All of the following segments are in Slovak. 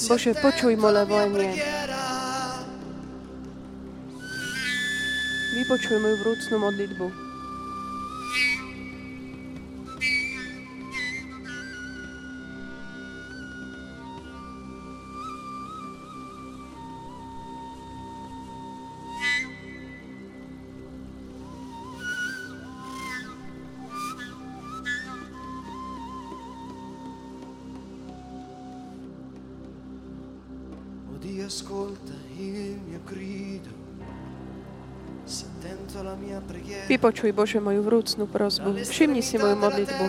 Bože, počuj moje volanie. Vypočuj moju vrúcnu modlitbu. Vypočuj, Bože, moju vrúcnu prosbu. Všimni si moju modlitbu.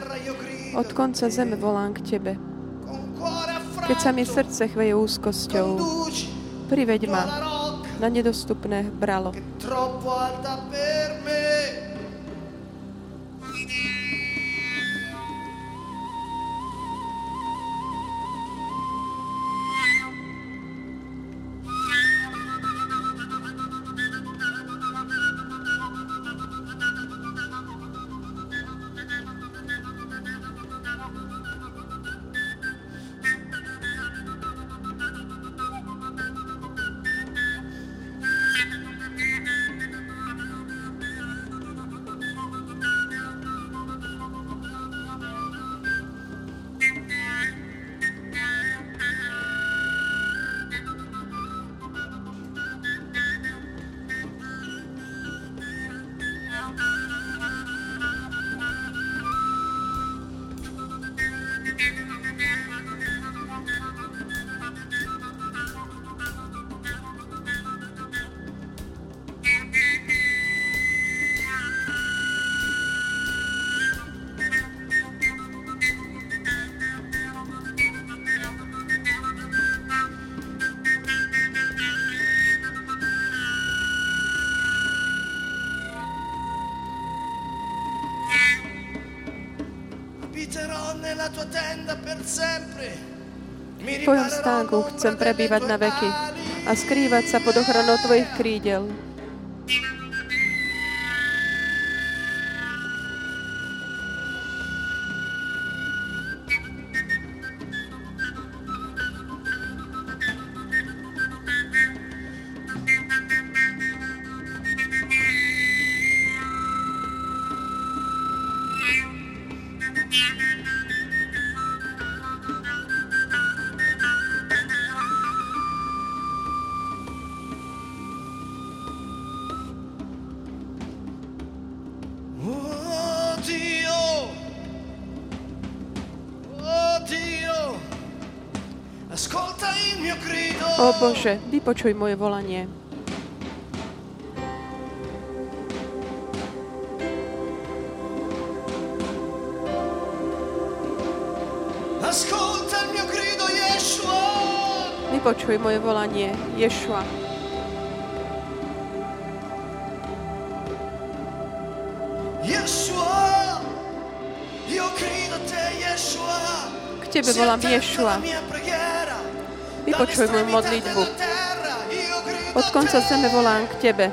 Od konca zeme volám k Tebe. Keď sa mi srdce chveje úzkosťou, priveď ma na nedostupné bralo. V Tvojom stánku chcem prebývať na veky a skrývať sa pod ochranou Tvojich krídel. O Bože, vypočuj moje volanie. Vypočuj moje volanie, Ješua. K Tebe volám, Ješua. Vypočuj moju modlitbu. Od konca zeme volám k Tebe.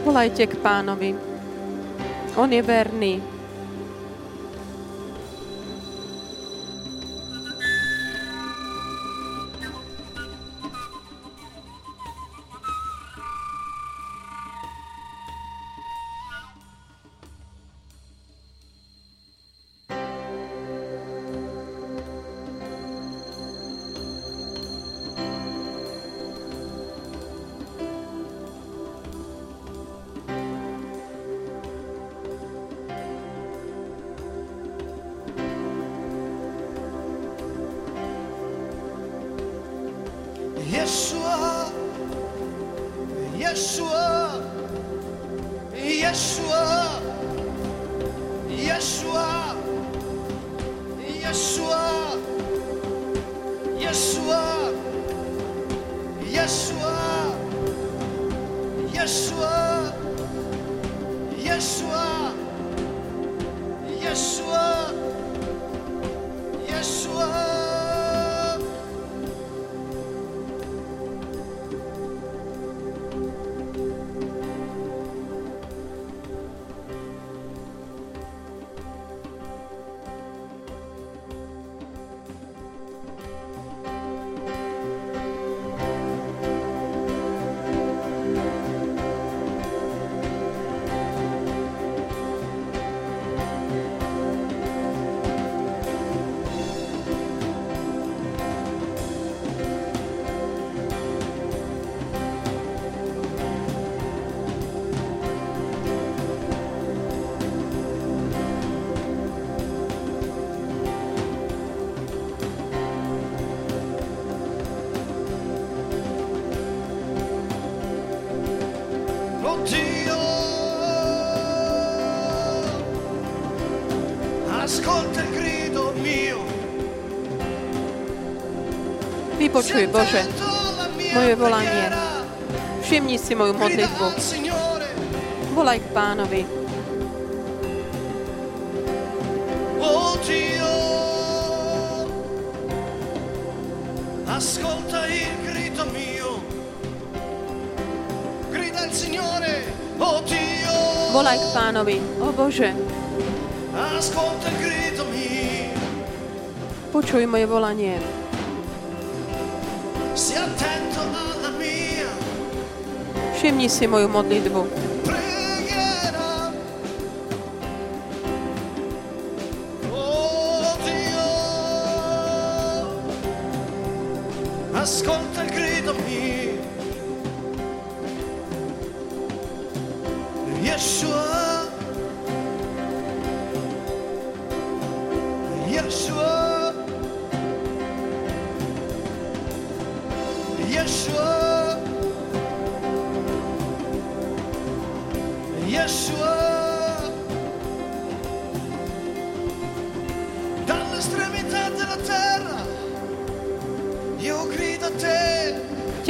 Volajte k Pánovi. On je verný Vypočuj, Bože, moje volanie. Všimni si moju modlitbu. Volaj k Pánovi. Volaj k Pánovi, o Bože. Počuj moje volanie. Všimni si moju modlitbu.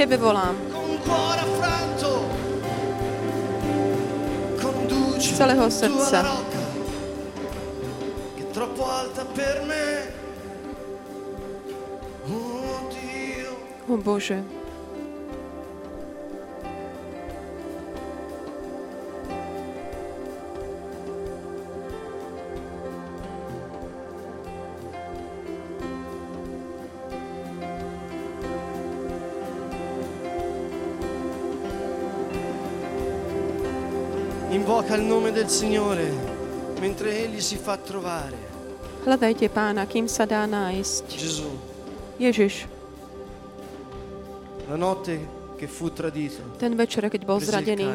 Tebe volám. Z celého srdca. O Bože. Al nome del Signore, mentre egli si fa trovare. Hľadajte Pána, kým sa dá nájsť. Ježiš. La notte che fu tradito. Ten večer, keď bol zradený,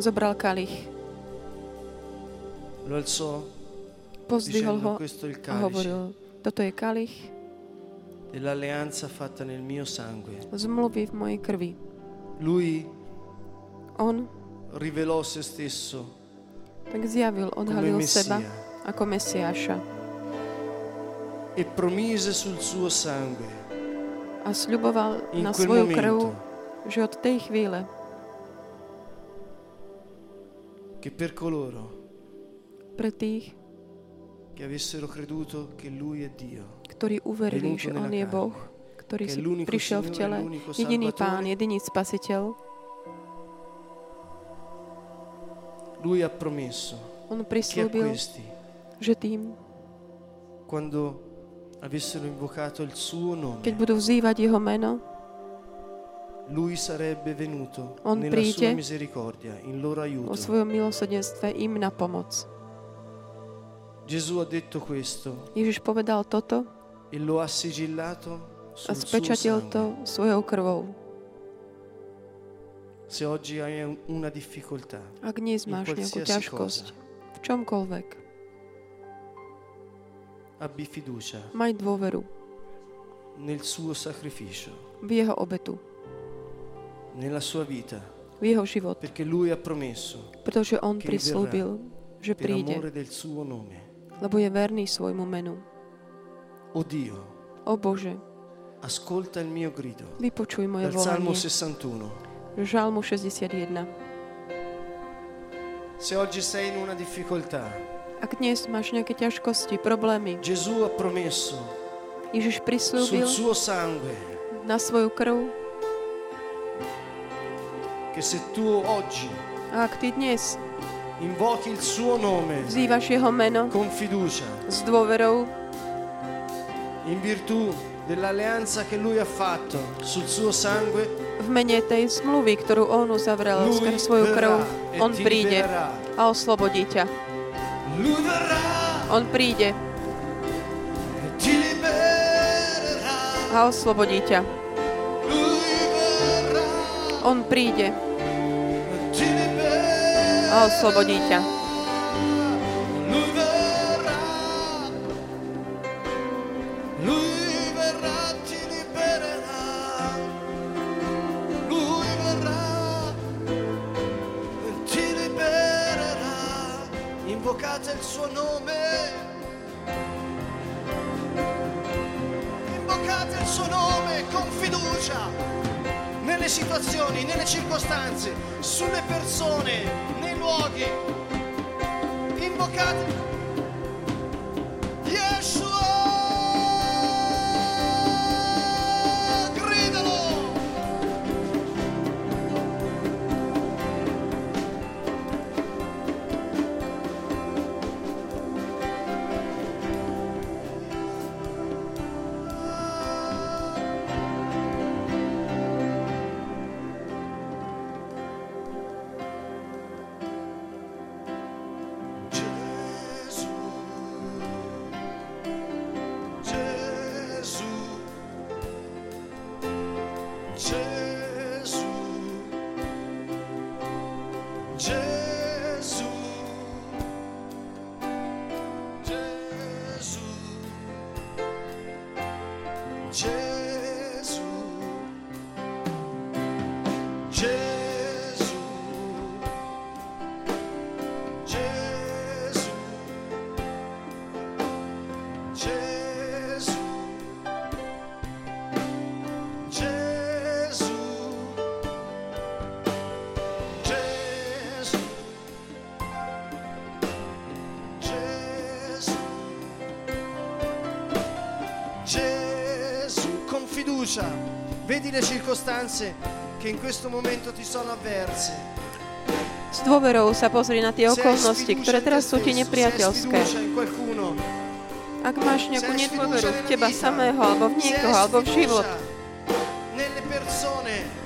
zobral kalich. Lo alzò. Pozdvihol ho a hovoril: "Toto je kalich dell'alleanza fatta nel mio sangue." Zmluvy v mojej krvi. Lui on rivelò se stesso. Tak zjavil, odhalil seba ako Mesiáša. E promise sul suo sangue. A sľuboval na svoju krv, že od tej chvíle, che per coloro, pre tých, che avessero creduto che lui è Dio, ktorí uverili, že on je Boh, ktorý si prišiel v tele, jediný Pán, jediný Spasiteľ. Lui ha promesso. On prislúbil, že tým, quando avessero invocato il suo nome, keď budú vzývať jeho meno, lui sarebbe venuto nella sua misericordia, in loro aiuto. O svojom milosrdenstve im na pomoc. Gesù ha detto questo. Ježiš povedal toto. E lo ha sigillato sul suo sangue. A spečatil to svojou krvou. Se oggi hai una difficoltà, ak dnes máš nejakú ťažkosť v čomkoľvek, abbi fiducia, maj dôveru nel suo sacrificio, v jeho obetu, nella sua vita, v v jeho život. Pretože on prislúbil, že príde, lebo je verný svojmu menu. O Bože, vypočuj moje volanie. Žalmu 61. Se oggi sei in una difficoltà, ak dnes máš nejaké ťažkosti, problémy, Gesù ha promesso, Ježiš prislúbil, sul suo sangue, na svoju krv, che se tu oggi, ak ty dnes, invochi il suo nome, vzývaš jeho meno, con fiducia, s dôverou, in virtù dell'alleanza che lui ha fatto sul suo sangue, v mene tej zmluvy, ktorú on uzavrel skrz svoju krv, on príde a oslobodí ťa. On príde a oslobodí ťa. On príde a oslobodí ťa. Invocate il suo nome con fiducia nelle situazioni, nelle circostanze, sulle persone, nei luoghi. Invocate Yeshua, gridalo. Vedi le circostanze che in questo momento ti sono avverse. S dôverou sa pozri na tie okolnosti, ktoré teraz sú ti nepriateľské. Ak máš nejakú nedôveru v teba samého, alebo v niekoho, alebo v život,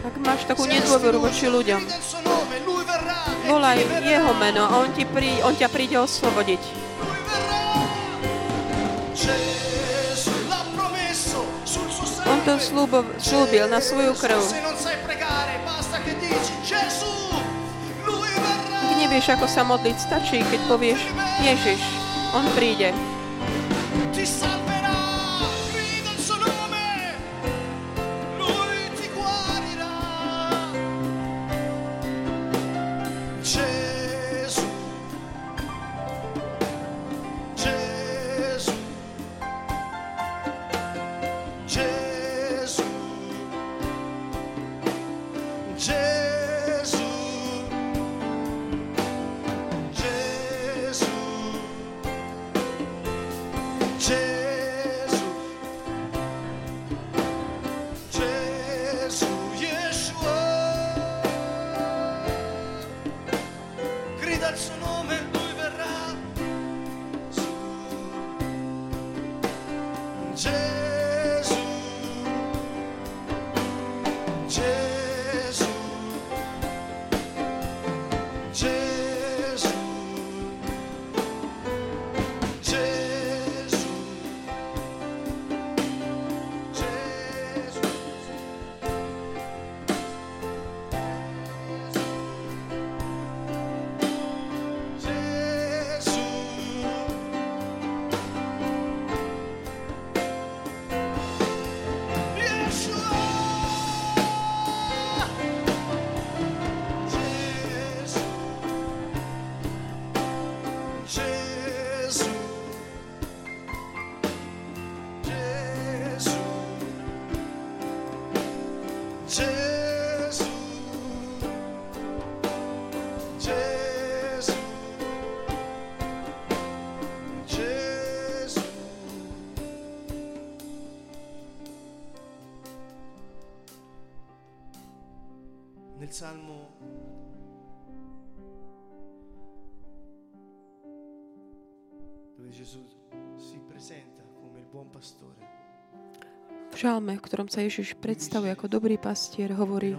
ak máš takú nedôveru voči ľuďom, volaj jeho meno a on ťa príde oslobodiť. On to slúbil na svoju krv. Ak nevieš, ako sa modliť, stačí, keď povieš Ježiš, on príde. Nel Salmo 2 Gesù si presenta come il buon pastore. V žalme, v ktorom sa Ježiš predstavuje ako dobrý pastier, hovorí,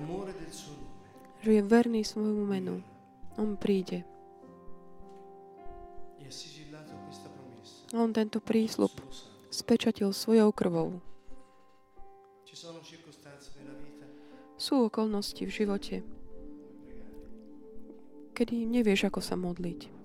že je verný svojmu menu. On príde. A on tento prísľub spečatil svojou krvou. Sú okolnosti v živote, kedy nevieš, ako sa modliť.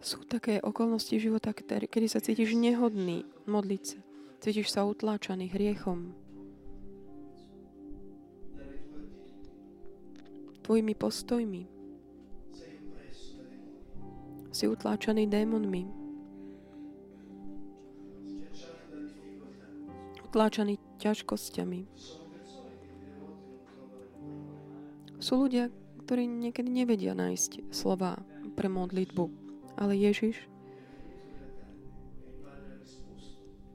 Sú také okolnosti života, kedy sa cítiš nehodný modliť sa. Cítiš sa utláčaný hriechom, tvojimi postojmi. Si utláčaný démonmi. Tlačaní ťažkosťami. Sú ľudia, ktorí niekedy nevedia nájsť slova pre modlitbu, ale Ježiš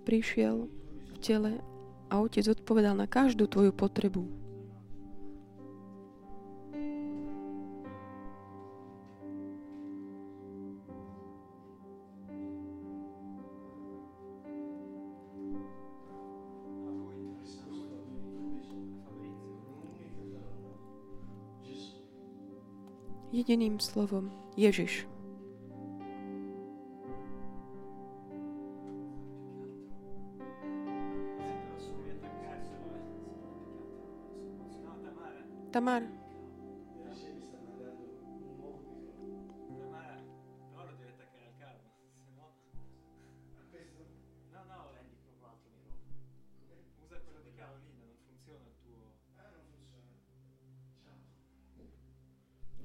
prišiel v tele a Otec odpovedal na každú tvoju potrebu. Jediným slovom Ježiš. Tamar.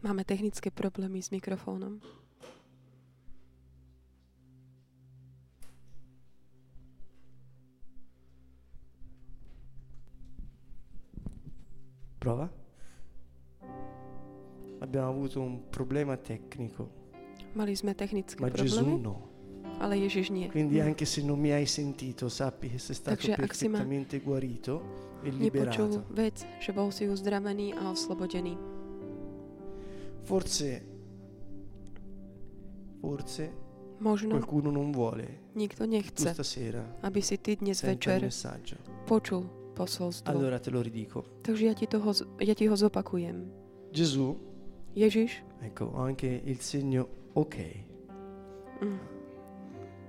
Máme technické problémy s mikrofónom. Prova? Abbiamo avuto un problema tecnico. Mali sme technické problémy. Gesù no. Ale Ježiš nie. Quindi anche se non mi hai sentito, sappi che sei stato perfettamente guarito e liberato. Nepočul vec, že bol si uzdravený a oslobodený. Forse možno qualcuno non vuole. Nikto nechce. Aby si ty dnes večer počul posolstvo. Allora te lo ridico. Takže ja ti ho zopakujem. Gesù. Ježiš. Ecco, anche il segno ok.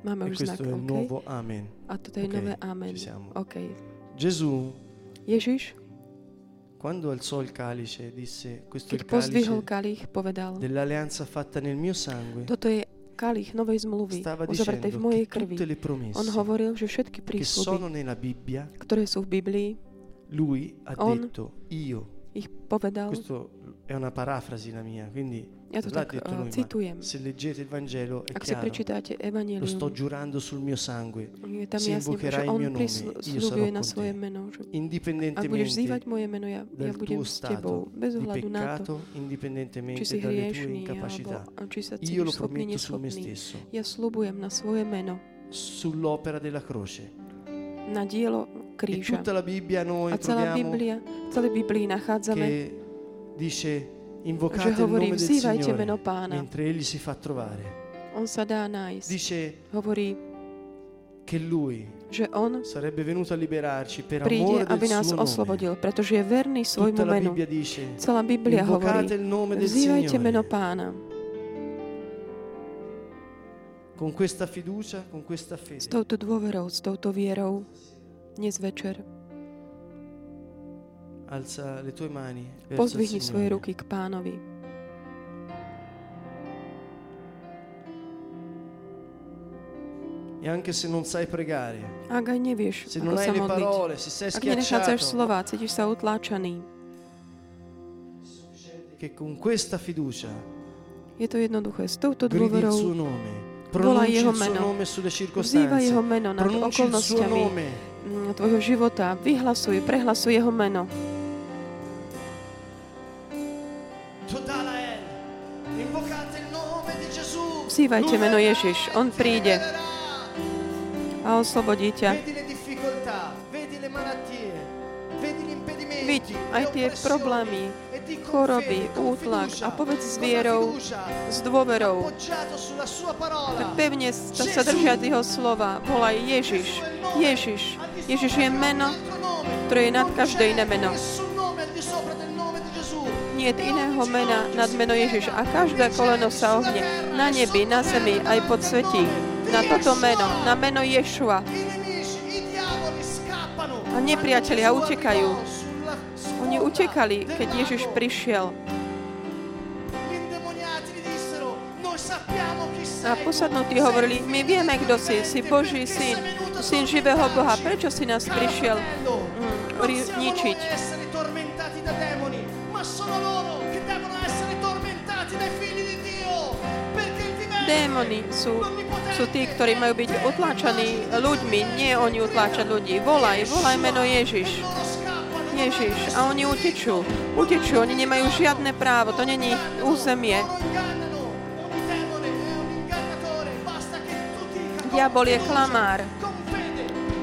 Máme už znak okay. Nuovo amen. A toto je okay. Nové amen. Ok. Gesù. Ježiš. Quando alzò il calice disse questo è il calice dell'alleanza fatta nel mio sangue. Toto je kalich novej zmluvy, uzavretej v mojej krvi. On hovoril, že všetky prísľuby, ktoré sú v Biblii, lui ha detto io. Ich povedal. Questo è una parafrasi la mia, quindi ja to tak citujem. Se leggete il Vangelo è chiaro. Lo sto giurando sul mio sangue. Si invocherà il mio nome. Io sarò na svoje meno. Indipendentemente. A budeš zývať moje meno, ja budem s tebou bez ohľadu na to, či si hriešný alebo či sa cítiš schopný, neschopný. Ja sľubujem na svoje meno. Sull'opera della croce. Na dielo kríža. A celá Biblia nachádzame, že hovorí, vzývajte meno Pána. On sa dá nájsť. Hovorí, che lui sarebbe venuto a liberarci per amore del suo nome, pretože je verný svojmu menu. Celá Biblia hovorí, vzývajte meno Pána. Con questa fiducia, con questa fede. S touto dôverou, s touto vierou dnes večer alza le tue mani verso pozdvihni svoje ruky k Pánovi. E anche se non sai pregare, nevieš, se non hai le parole, se sei schiacciato, cítiš sa utláčaný. Che con questa fiducia Je to jednoduché. S touto dôverou volá jeho meno. Vzýva jeho meno nad okolnostiami tvojho života. Vyhlasuj, prehlasuj jeho meno. Vzývajte meno Ježiš. On príde a oslobodí ťa. Vidí aj tie problémy, choroby, útlak a povedz s vierou, s dôverou. Pevne sa držia jeho slova. Volaj Ježiš, Ježiš. Ježiš je meno, ktoré je nad každé iné meno. Nie je iného mena nad meno Ježiš a každé koleno sa ohne na nebi, na zemi aj pod svetí na toto meno, na meno Ješua a nepriatelia utekajú. Oni utekali, keď Ježiš prišiel a posadnutí hovorili: my vieme, kto si, si Boží syn, syn živého Boha, prečo si nás prišiel ničiť? Démoni sú tí, ktorí majú byť utláčaní ľuďmi, nie oni utláčať ľudí. Volaj meno Ježiš. Ježiš. A oni utečú. Utečú, oni nemajú žiadne právo, to není ich územie. Diabol je klamár.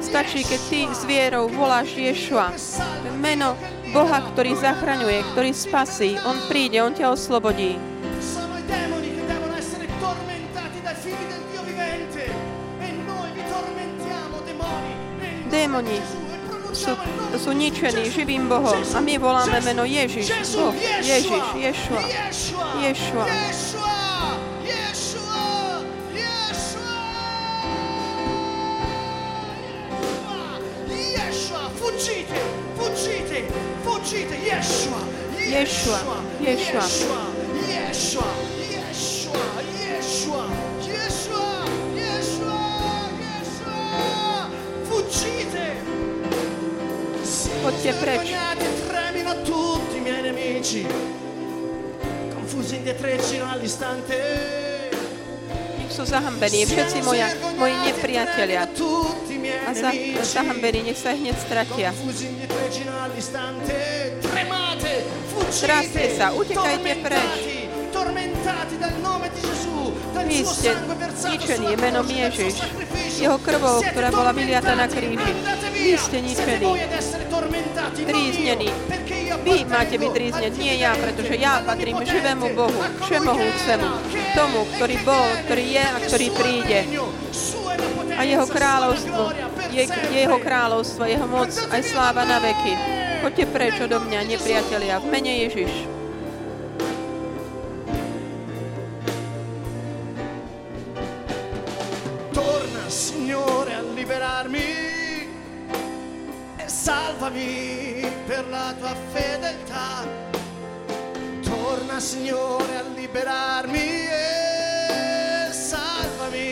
Stačí, keď ty s vierou voláš Ješua. Meno Boha, ktorý zachraňuje, ktorý spasí. On príde, on ťa oslobodí. Démoni sú ničení živým Bohom a my voláme meno Ježiš. Boh, Ježiš, Ješua, Ješua. Fuggite, Ješua, Ješua, Ješua, Ješua, Ješua, Ješua, Ješua, Ješua, Ješua, fuggite. Poďte preč. Nech sú zahambení všetci moji nepriatelia. A zahambení, nech sa hneď stratia. Traste sa, utekajte preč. Vy ste ničení menom Ježiš, jeho krvou, ktorá bola vyliata na kríži. Vy ste ničení, tríznení. Vy máte byť tríznení, nie ja, pretože ja patrím živému Bohu, všemohúcemu, tomu, ktorý bol, ktorý je a ktorý príde. A jeho kráľovstvo, jeho moc aj sláva na veky. Choďte preč odo mňa, nepriatelia, v mene Ježiš. Torna, Signore, a liberarmi e salvami per la tua fedeltà. Torna, Signore, a liberarmi e salvami.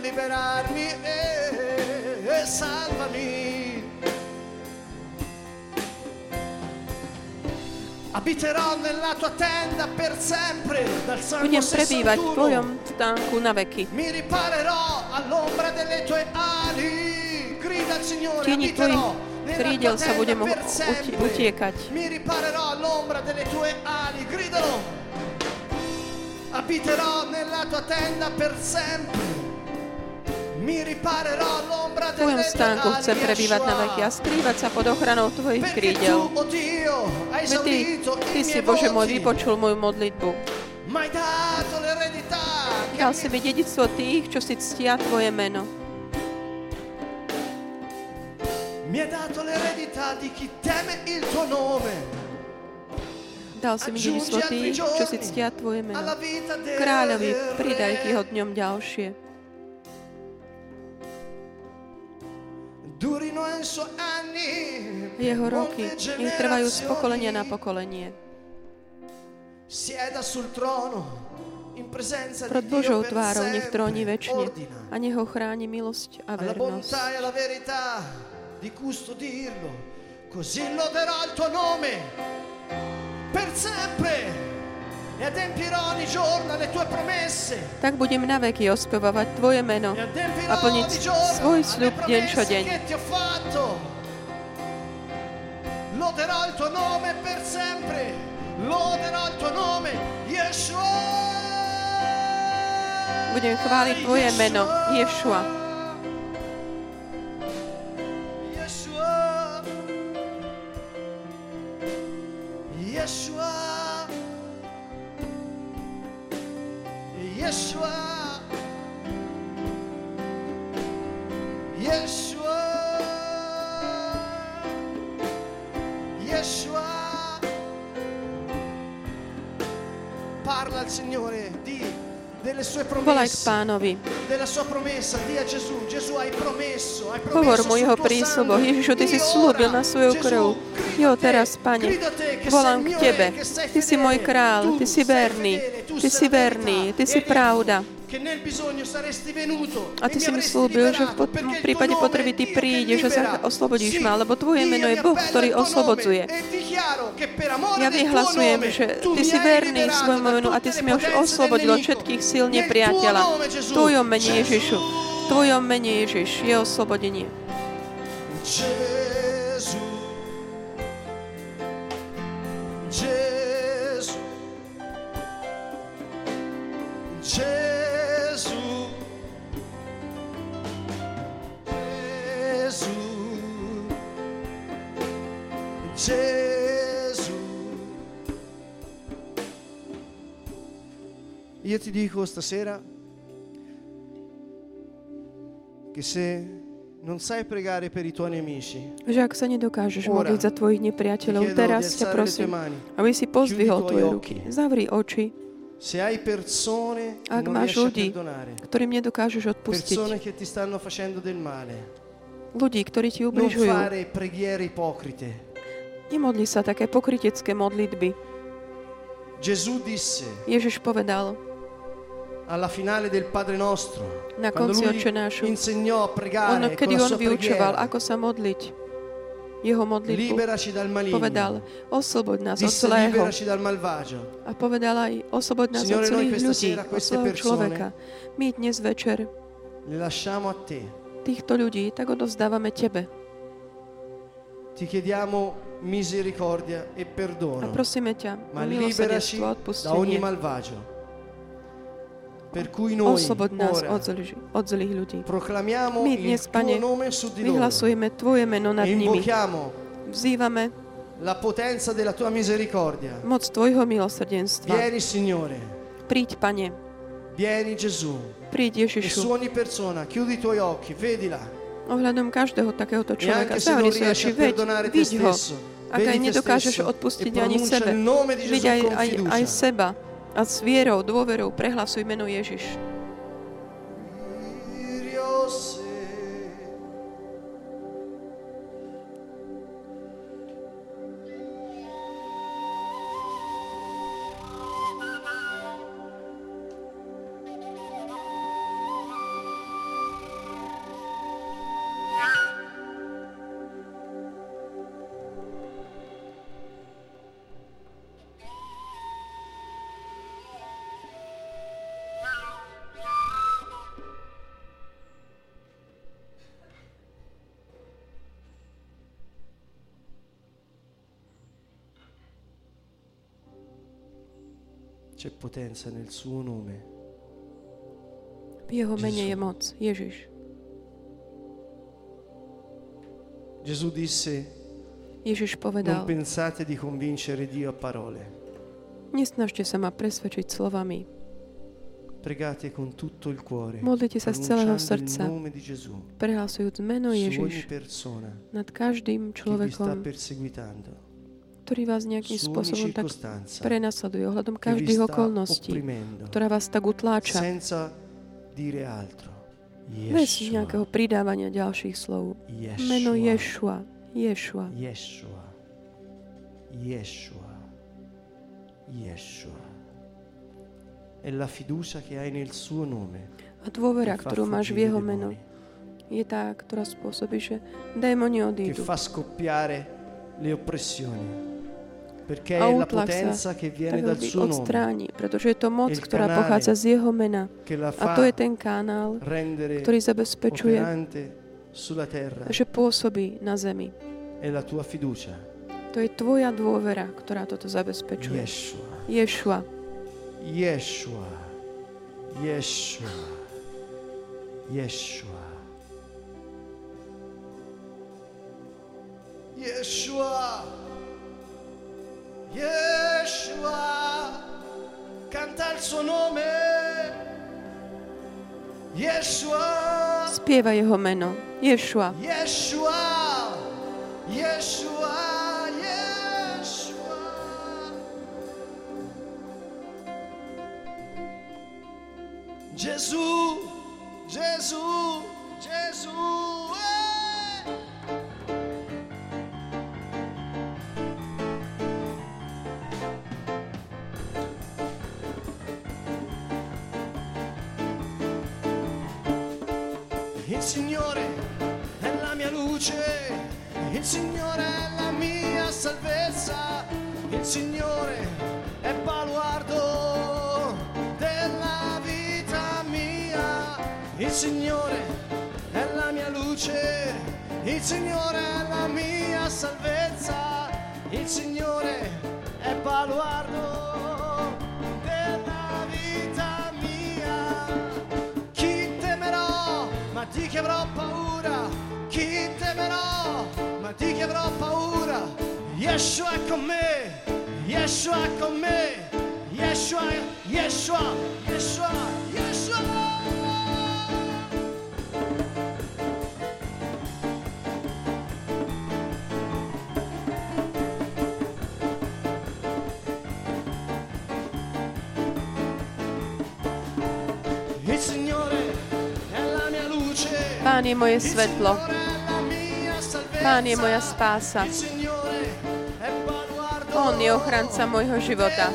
liberarmi e salvami. Abiterò nella tua tenda per sempre, dal Salmo 61. Mi riparerò all'ombra delle tue ali. Grida al Signore, abiterò nella tua tenda per sempre. Mi riparerò all'ombra delle tue ali. Gridalo. Abiterò nella tua tenda per sempre. Mi riparerò all'ombra delle tue ali. V tvojom stánku chcem prebývať na veky a skrývať sa pod ochranou tvojich krídel. Ty si, Bože môj, vypočul moju modlitbu. Dal si mi dedičstvo tých, čo si ctia tvoje meno. Mi ha dato l'eredità di chi teme il tuo nome. Dal si mi deň svätý, čo si ctia tvoje meno. Kráľovi pridaj k jeho dňom ďalšie. Jeho roky nech trvajú z pokolenia na pokolenie. Pred Božou tvárou nech tróni večne a nech ho chráni milosť a vernosť. Così loderò il tuo nome per sempre e adempirò ogni giorno le tue promesse. Tak budem naveky ospevávať tvoje meno a plniť svoj sľub deň čo deň. Loderò il tuo nome per sempre, loderò il tuo nome, Yeshua. Budem chváliť tvoje meno, Ješua. Volaj k Pánovi. Hovor mu jeho prísľuboch. Ježišu, ty si slúbil na svoju krv. Jo, teraz, Pane, volám k Tebe. Ty si môj král, Ty si verný, Ty si verný, Ty si pravda. A Ty si mi slúbil, že v prípade potreby Ty prídeš, že sa oslobodíš ma, lebo Tvoje meno je Boh, ktorý oslobodzuje. Ja vyhlasujem, že Ty si verný svojmu menu a Ty si mi už oslobodil od všetkých síl nepriateľa. V Tvojom mene, Ježišu, v Tvojom mene, Ježiš, je oslobodenie. Io ti dico stasera che se non sai pregare per i tuoi nemici, že ak sa nedokážeš modliť za tvojich nepriateľov, teraz ťa prosím, aby si pozdvihol tvoje ruky. Zavri oči. Ak máš ľudí, ktorým nedokážeš odpustiť, ľudí, ktorí ti ubližujú, nemodli sa také pokrytecké modlitby. Ježiš povedal na konci Otče nášu, kedy on vyučoval, ako sa modliť, jeho modlitbu, povedal, osloboď nás od zlého. A povedal aj, osloboď nás od celých ľudí, od celého človeka. My dnes večer týchto ľudí tak odovzdávame Tebe. Ti chiediamo misericordia e perdono. A prosíme ťa, ma liberaci da ogni malvagio. Per cui noi ora proclamiamo il tuo nome su di loro. E invochiamo la potenza della tua misericordia. Moc tvojho milosrdenstva. Vieni Signore. Príď, Pane. Vieni Gesù. Príď, Ježišu. E su ogni persona, chiudi i tuoi occhi, vedila. Ohľadom každého takéhoto človeka. Závri si oči, vidí ho. Ak aj nedokážeš odpustiť ani sebe, vidí aj seba. A s vierou, dôverou prehlasuj meno Ježiš. C'è potenza nel suo nome. V jeho mene je moc, Ježiš. Gesù disse, Ježiš povedal, non pensate di convincere Dio a parole. Nesnažte sa ma presvedčiť slovami. Pregate con tutto il cuore. Modlite sa z celého srdca. Prehlasujúc meno Ježiš nad každým človekom, ktorý vás nejakým spôsobom tak prenasleduje ohľadom každých okolností, ktorá vás tak utláča. Bez nejakého pridávania ďalších slov. Meno Ješua. Ješua. Ješua. Ješua. Ješua. E la fiducia che hai nel suo nome. A dôvera, ktorú máš v jeho meno, je tá, ktorá spôsobí, že démoni odídu. Che fa scoppiare le oppressioni. Perché è la potenza che viene dal suo nome. Odstráni, pretože je to moc, ktorá pochádza z jeho mena. A to je ten kanál, ktorý zabezpečuje, že pôsobí na zemi. E la tua fiducia. To je tvoja dôvera, ktorá toto zabezpečuje. Ješua. Ješua. Ješua. Ješua. Ješua. Yeshua, canta il suo nome. Yeshua, spieva jeho meno. Yeshua. Yeshua, Yeshua, Yeshua. Gesù, Gesù, Gesù. Il Signore è la mia luce, il Signore è la mia salvezza, il Signore è baluardo della vita mia, il Signore è la mia luce, il Signore è la mia salvezza, il Signore è baluardo della vita mia. Ma di che avrò paura? Chi temerò? Ma di che avrò paura? Yeshua è con me, Yeshua è con me, Yeshua, Yeshua, Yeshua, Yeshua. Il Signore. Pán je moje svetlo. Pán je moja spása. On je ochranca mojho života.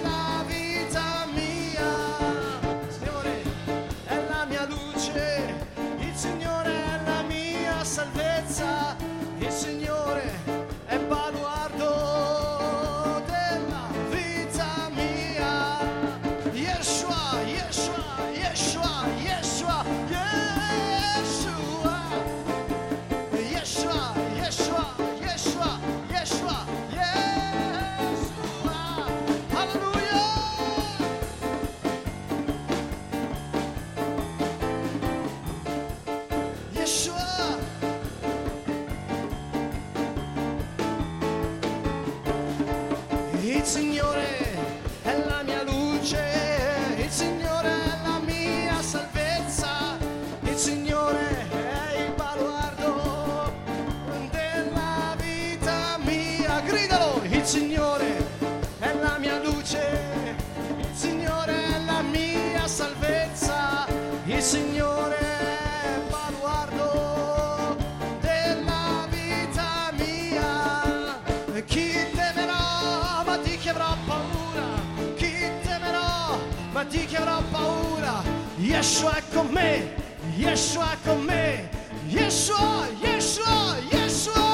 Yeshua è con me, Yeshua è con me, Yeshua, Yeshua, Yeshua. Yeshua,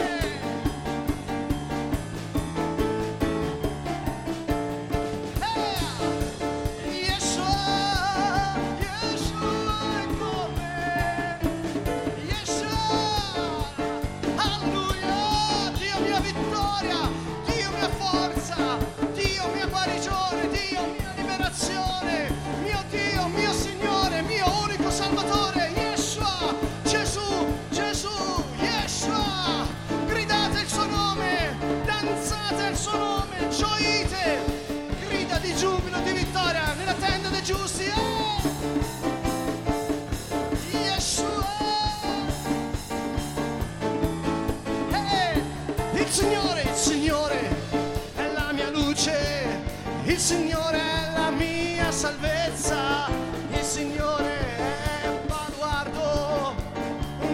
hey, Il Signore è la mia salvezza, il Signore è il baluardo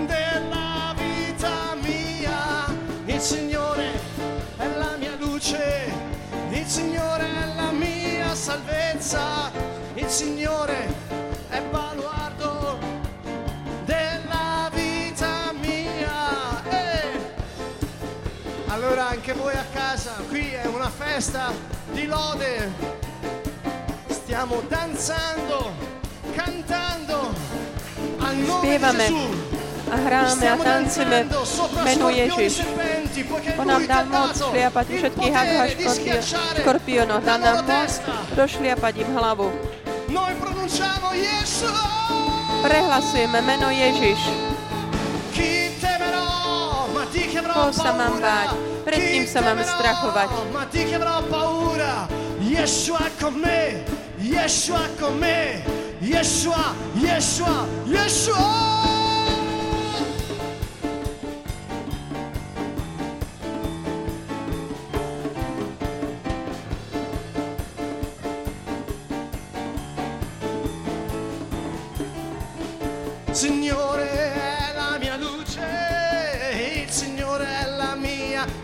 della vita mia, il Signore è la mia luce, il Signore è la mia salvezza, il Signore è il baluardo della vita mia. Allora anche voi a casa, qui è una festa di lode, stiamo danzando, cantando al nome di Gesù. A hráme a tancujeme menu Ježiš. On nám dal moc šliapať všetkých škorpionov. Dal nám moc došliapať im hlavu. Prehlasujeme meno Ježiš. Koho sa mám báť? Pred kým sa máme strachovať? Yeshua con me, Yeshua con me, Yeshua, Yeshua, Yeshua.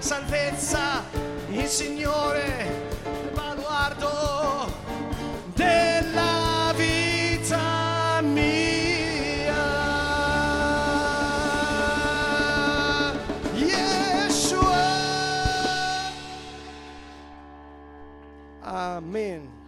Salvezza, il Signore baluardo della vita mia, Yeshua. Amen.